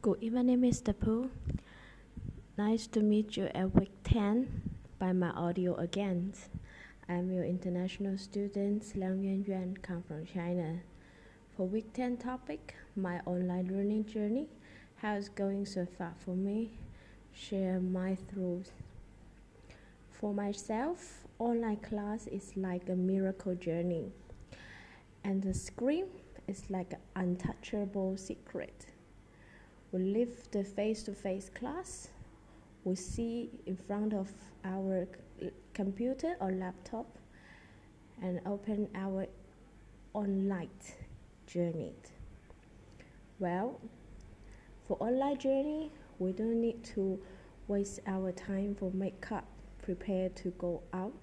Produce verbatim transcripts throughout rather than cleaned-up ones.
Good evening, Mister Pu. Nice to meet you at week ten by my audio again. I'm your international student, Liang Yuan Yuan, come from China. For week ten topic, my online learning journey, how it's going so far for me, share my thoughts. For myself, online class is like a miracle journey, and the screen is like an untouchable secret. We leave the face-to-face class, we see in front of our computer or laptop, and open our online journey. Well, for online journey, we don't need to waste our time for makeup, prepare to go out.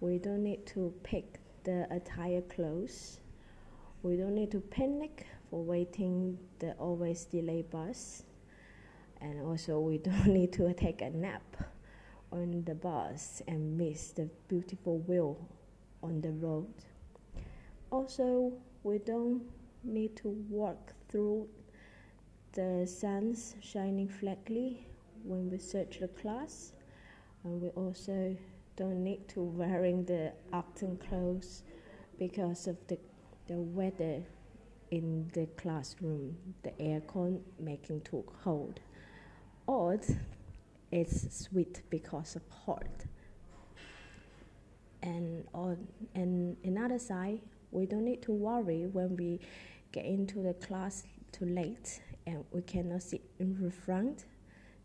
We don't need to pick the attire clothes. We don't need to panic for waiting the always delayed bus. And also we don't need to take a nap on the bus and miss the beautiful view on the road. Also, we don't need to walk through the sun's shining flatly when we search the class. And we also don't need to wearing the autumn clothes because of the, the weather in the classroom, the aircon making too cold. Or it's sweet because of hot. And on and another side, we don't need to worry when we get into the class too late and we cannot sit in front.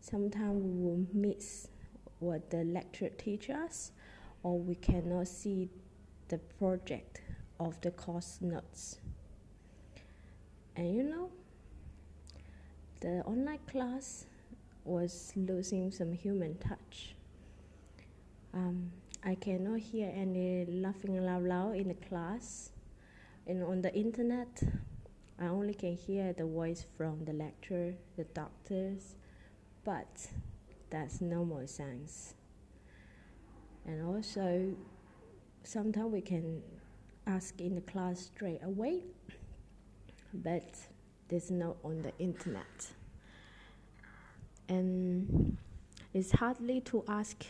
Sometimes we will miss what the lecturer teaches us, or we cannot see the project of the course notes. And you know, the online class was losing some human touch. Um, I cannot hear any laughing loud loud in the class. And on the internet, I only can hear the voice from the lecturer, the doctors, but that's no more sense. And also, sometimes we can ask in the class straight away, but there's no on the internet. And it's hardly to ask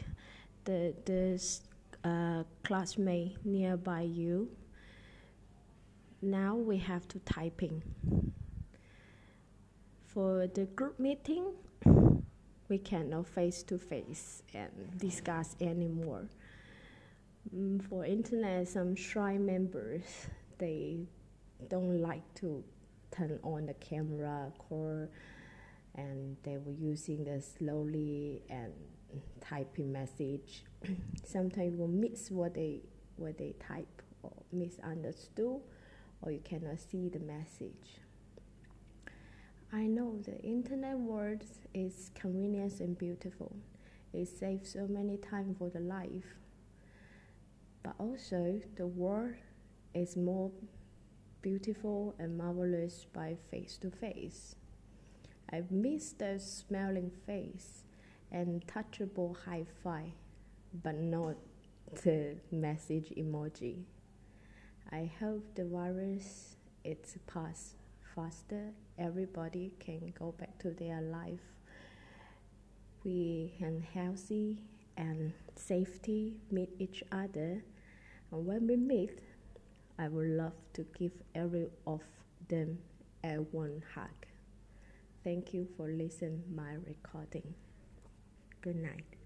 the this uh, classmate nearby you. Now we have to type in. For the group meeting, we cannot face to face and discuss anymore. Mm, for internet, some shy members, they don't like to turn on the camera core, and they were using the slowly and typing message. Sometimes you will miss what they what they type or misunderstood, or you cannot see the message. I know the internet world is convenient and beautiful. It saves so many time for the life. But also, the world is more beautiful and marvelous by face to face. I miss the smiling face and touchable hi-fi, but not the message emoji. I hope the virus it's passed faster, everybody can go back to their life. We can healthy and safety meet each other, and when we meet, I would love to give every of them a one hug. Thank you for listening my recording. Good night.